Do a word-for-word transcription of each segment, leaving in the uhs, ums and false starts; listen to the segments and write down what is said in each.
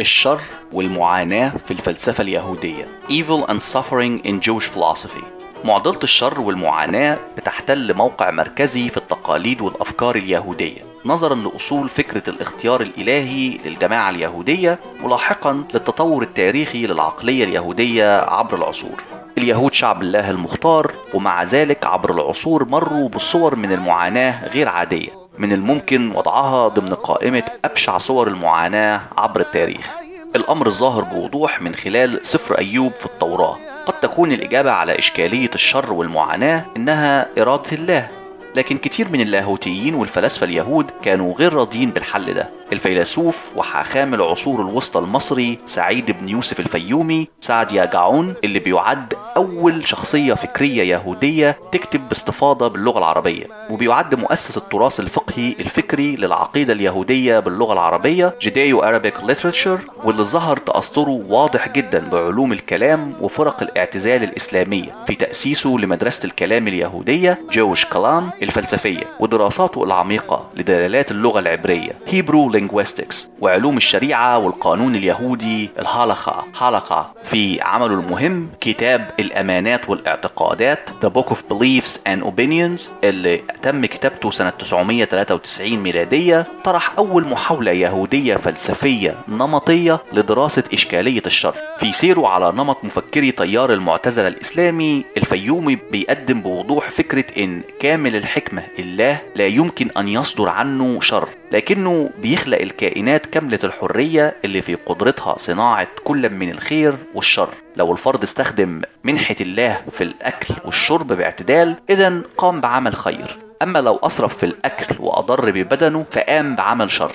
الشر والمعاناة في الفلسفة اليهودية Evil and Suffering in Jewish Philosophy. معضلة الشر والمعاناة بتحتل موقع مركزي في التقاليد والأفكار اليهودية نظرا لأصول فكرة الاختيار الإلهي للجماعة اليهودية، ولاحقا للتطور التاريخي للعقلية اليهودية عبر العصور. اليهود شعب الله المختار، ومع ذلك عبر العصور مروا بصور من المعاناة غير عادية من الممكن وضعها ضمن قائمة أبشع صور المعاناة عبر التاريخ. الأمر الظاهر بوضوح من خلال سفر أيوب في التوراة. قد تكون الإجابة على إشكالية الشر والمعاناة إنها إرادة الله، لكن كتير من اللاهوتيين والفلاسفة اليهود كانوا غير راضين بالحل ده. الفيلسوف وحاخام العصور الوسطى المصري سعيد بن يوسف الفيومي سعديا جاؤون، اللي بيعد أول شخصية فكرية يهودية تكتب باستفاضة باللغة العربية، وبيعد مؤسس التراث الفقهي الفكري للعقيدة اليهودية باللغة العربية جدايو أرابيك ليتراتشر، واللي ظهر تأثره واضح جدا بعلوم الكلام وفرق الاعتزال الإسلامية في تأسيسه لمدرسة الكلام اليهودية جوش كلام الفلسفية، ودراساته العميقة لدلالات اللغة العبرية هيبرو لينغويستكس وعلوم الشريعة والقانون اليهودي الهالخا هالخا، في عمله المهم كتاب الأمانات والاعتقادات The Book of Beliefs and Opinions اللي تم كتابته سنة تسعمية وتلاتة وتسعين ميلادية. طرح أول محاولة يهودية فلسفية نمطية لدراسة إشكالية الشر. في سيره على نمط مفكري تيار المعتزلة الإسلامي، الفيومي بيقدم بوضوح فكرة إن كامل الحكمة الله لا يمكن أن يصدر عنه شر، لكنه بيخلق الكائنات كاملة الحرية اللي في قدرتها صناعة كل من الخير والشر. لو الفرد استخدم منحة الله في الأكل والشرب باعتدال، إذن قام بعمل خير، أما لو أسرف في الأكل وأضر ببدنه فقام بعمل شر.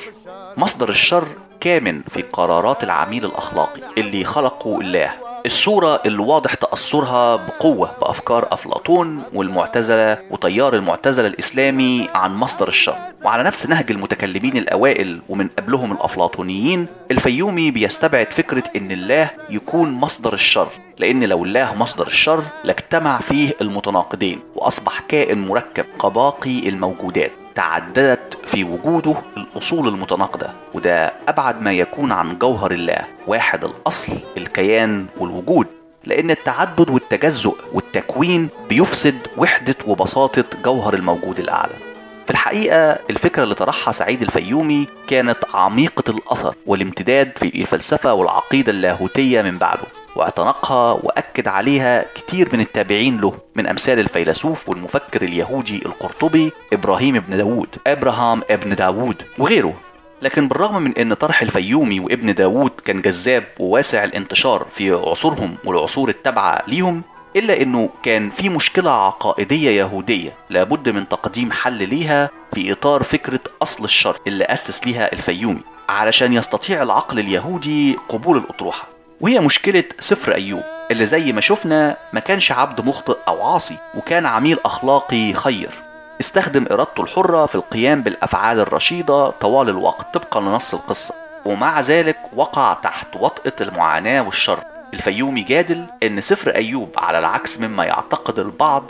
مصدر الشر كامن في قرارات العميل الأخلاقي اللي خلقه الله. الصورة الواضح تأثرها بقوة بأفكار أفلاطون والمعتزلة وتيار المعتزلة الإسلامي عن مصدر الشر. وعلى نفس نهج المتكلمين الأوائل ومن قبلهم الأفلاطونيين، الفيومي بيستبعد فكرة إن الله يكون مصدر الشر، لأن لو الله مصدر الشر لاجتمع فيه المتناقضين وأصبح كائن مركب كباقي الموجودات، تعددت في وجوده الأصول المتناقضة، وده أبعد ما يكون عن جوهر الله واحد الأصل الكيان والوجود، لأن التعدد والتجزؤ والتكوين بيفسد وحدة وبساطة جوهر الموجود الأعلى. في الحقيقة الفكرة اللي طرحها سعيد الفيومي كانت عميقة الأثر والامتداد في الفلسفة والعقيدة اللاهوتية من بعده، واعتنقها وأكد عليها كتير من التابعين له من أمثال الفيلسوف والمفكر اليهودي القرطبي إبراهيم بن داود إبراهام بن داود وغيره. لكن بالرغم من أن طرح الفيومي وابن داود كان جذاب وواسع الانتشار في عصورهم والعصور التابعة ليهم، إلا أنه كان في مشكلة عقائدية يهودية لابد من تقديم حل ليها في إطار فكرة أصل الشر اللي أسس ليها الفيومي علشان يستطيع العقل اليهودي قبول الأطروحة، وهي مشكلة سفر أيوب اللي زي ما شفنا ما كانش عبد مخطئ أو عاصي، وكان عميل أخلاقي خير استخدم إرادته الحرة في القيام بالأفعال الرشيدة طوال الوقت طبقا لنص القصة، ومع ذلك وقع تحت وطأة المعاناة والشر. الفيومي جادل أن سفر أيوب على العكس مما يعتقد البعض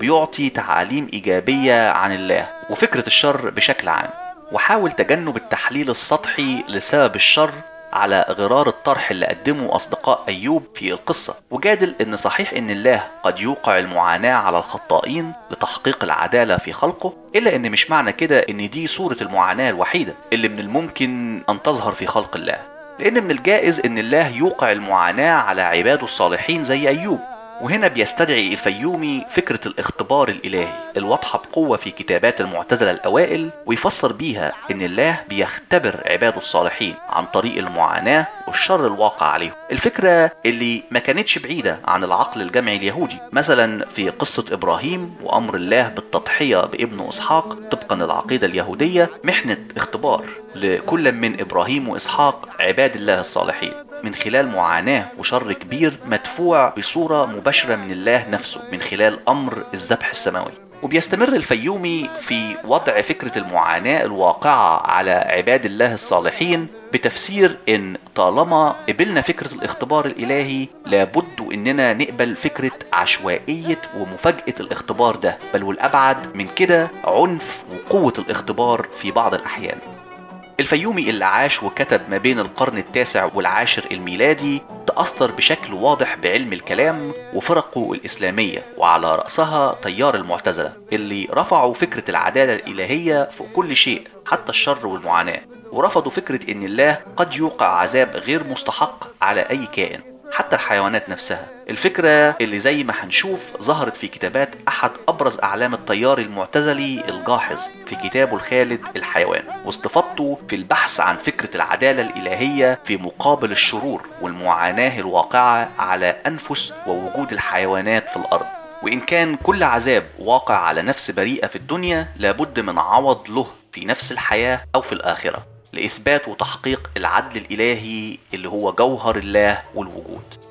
بيعطي تعاليم إيجابية عن الله وفكرة الشر بشكل عام، وحاول تجنب التحليل السطحي لسبب الشر على غرار الطرح اللي قدمه أصدقاء أيوب في القصة، وجادل أن صحيح أن الله قد يوقع المعاناة على الخطائين لتحقيق العدالة في خلقه، إلا أن مش معنى كده أن دي صورة المعاناة الوحيدة اللي من الممكن أن تظهر في خلق الله، لأن من الجائز أن الله يوقع المعاناة على عباده الصالحين زي أيوب. وهنا بيستدعي الفيومي فكرة الاختبار الإلهي الواضحة بقوة في كتابات المعتزلة الأوائل، ويفسر بيها إن الله بيختبر عباده الصالحين عن طريق المعاناة والشر الواقع عليهم. الفكرة اللي ما كانتش بعيدة عن العقل الجمعي اليهودي، مثلا في قصة إبراهيم وأمر الله بالتضحية بابنه إسحاق طبقا للعقيدة اليهودية محنة اختبار لكل من إبراهيم وإسحاق عباد الله الصالحين من خلال معاناة وشر كبير مدفوع بصورة مباشرة من الله نفسه من خلال أمر الذبح السماوي. وبيستمر الفيومي في وضع فكرة المعاناة الواقعة على عباد الله الصالحين بتفسير إن طالما قبلنا فكرة الاختبار الإلهي لابد إننا نقبل فكرة عشوائية ومفاجأة الاختبار ده، بل والأبعد من كده عنف وقوة الاختبار في بعض الأحيان. الفيومي اللي عاش وكتب ما بين القرن التاسع والعاشر الميلادي تأثر بشكل واضح بعلم الكلام وفرقه الإسلامية، وعلى رأسها تيار المعتزلة اللي رفعوا فكرة العدالة الإلهية فوق كل شيء حتى الشر والمعاناة، ورفضوا فكرة إن الله قد يوقع عذاب غير مستحق على أي كائن حتى الحيوانات نفسها. الفكرة اللي زي ما هنشوف ظهرت في كتابات أحد أبرز أعلام التيار المعتزلي الجاحظ في كتابه الخالد الحيوان، واستفادته في البحث عن فكرة العدالة الإلهية في مقابل الشرور والمعاناة الواقعة على أنفس ووجود الحيوانات في الأرض. وإن كان كل عذاب واقع على نفس بريئة في الدنيا، لابد من عوض له في نفس الحياة أو في الآخرة لإثبات وتحقيق العدل الإلهي اللي هو جوهر الله والوجود.